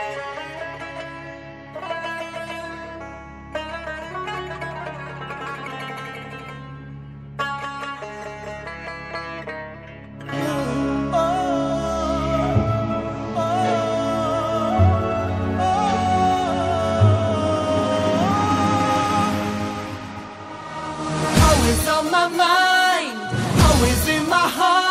Always on my mind, always in my heart.